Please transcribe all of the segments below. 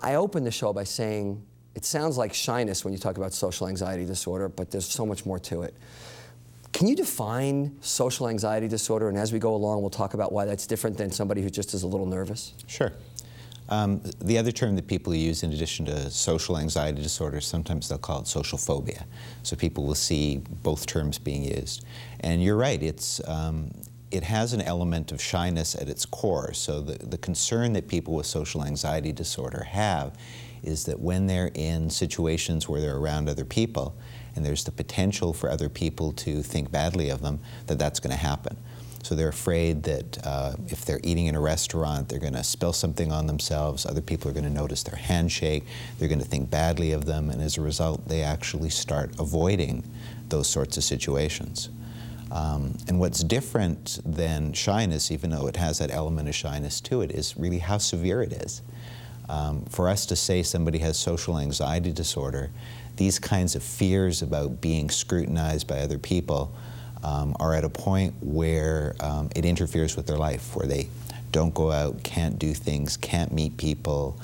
I opened the show by saying, it sounds like shyness when you talk about social anxiety disorder, but there's so much more to it. Can you define social anxiety disorder? And as we go along, we'll talk about why that's different than somebody who just is a little nervous. Sure. The other term that people use in addition to social anxiety disorder, sometimes they'll call it social phobia. So people will see both terms being used. And you're right, it has an element of shyness at its core. So the concern that people with social anxiety disorder have is that when they're in situations where they're around other people and there's the potential for other people to think badly of them, that's going to happen. So they're afraid that if they're eating in a restaurant, they're going to spill something on themselves, other people are going to notice their handshake, they're going to think badly of them, and as a result, they actually start avoiding those sorts of situations. And what's different than shyness, even though it has that element of shyness to it, is really how severe it is. For us to say somebody has social anxiety disorder, these kinds of fears about being scrutinized by other people are at a point where it interferes with their life, where they don't go out, can't do things, can't meet people,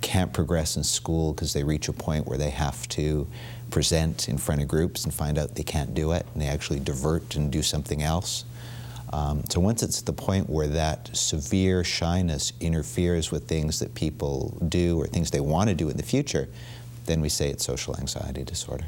can't progress in school because they reach a point where they have to present in front of groups and find out they can't do it, and they actually divert and do something else. So once it's the point where that severe shyness interferes with things that people do or things they want to do in the future, then we say it's social anxiety disorder.